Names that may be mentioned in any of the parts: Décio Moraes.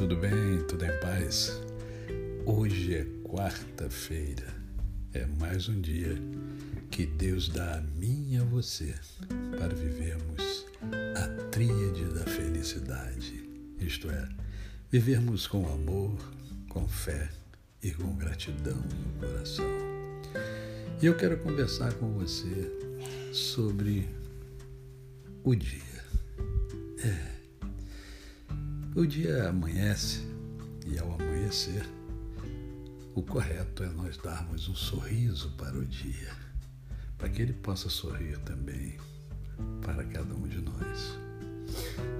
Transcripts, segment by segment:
tudo bem? Tudo em paz? Hoje é quarta-feira, é mais um dia que Deus dá a mim e a você para vivermos a tríade da felicidade, isto é, vivermos com amor, com fé e com gratidão no coração. E eu quero conversar com você sobre o dia. O dia amanhece e, ao amanhecer, o correto é nós darmos um sorriso para o dia, para que ele possa sorrir também para cada um de nós.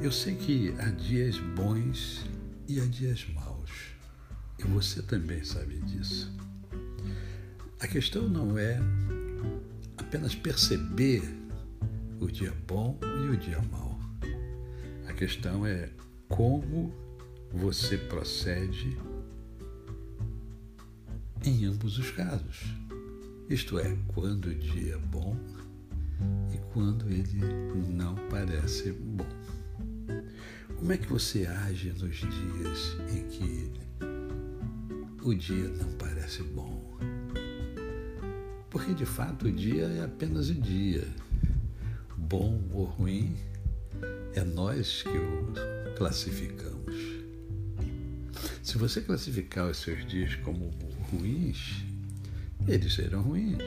Eu sei que há dias bons e há dias maus, e você também sabe disso. A questão não é apenas perceber o dia bom e o dia mau. A questão é como você procede em ambos os casos, isto é, quando o dia é bom e quando ele não parece bom. Como é que você age nos dias em que o dia não parece bom? Porque, de fato, o dia é apenas o dia. Bom ou ruim, é nós que o classificamos. Se você classificar os seus dias como ruins, eles serão ruins,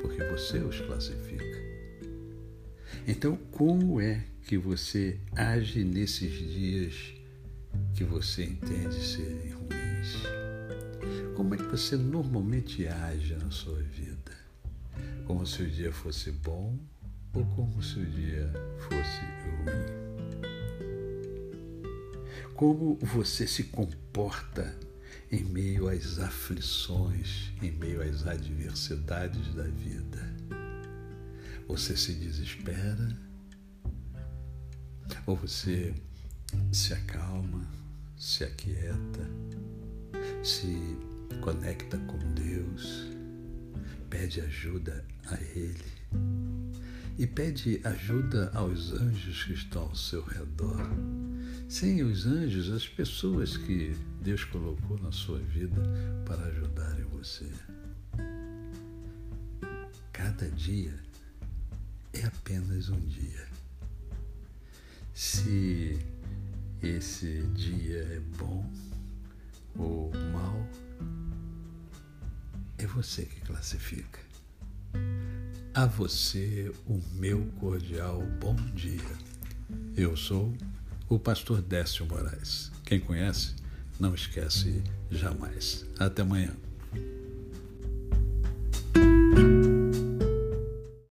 porque você os classifica. Então, como é que você age nesses dias que você entende serem ruins? Como é que você normalmente age na sua vida? Como se o dia fosse bom ou como se o dia fosse ruim? Como você se comporta em meio às aflições, em meio às adversidades da vida? Você se desespera? Ou você se acalma, se aquieta, se conecta com Deus, pede ajuda a Ele e pede ajuda aos anjos que estão ao seu redor? Sem os anjos, as pessoas que Deus colocou na sua vida para ajudarem você. Cada dia é apenas um dia. Se esse dia é bom ou mau, é você que classifica. A você, o meu cordial bom dia. Eu sou o pastor Décio Moraes. Quem conhece, não esquece jamais. Até amanhã.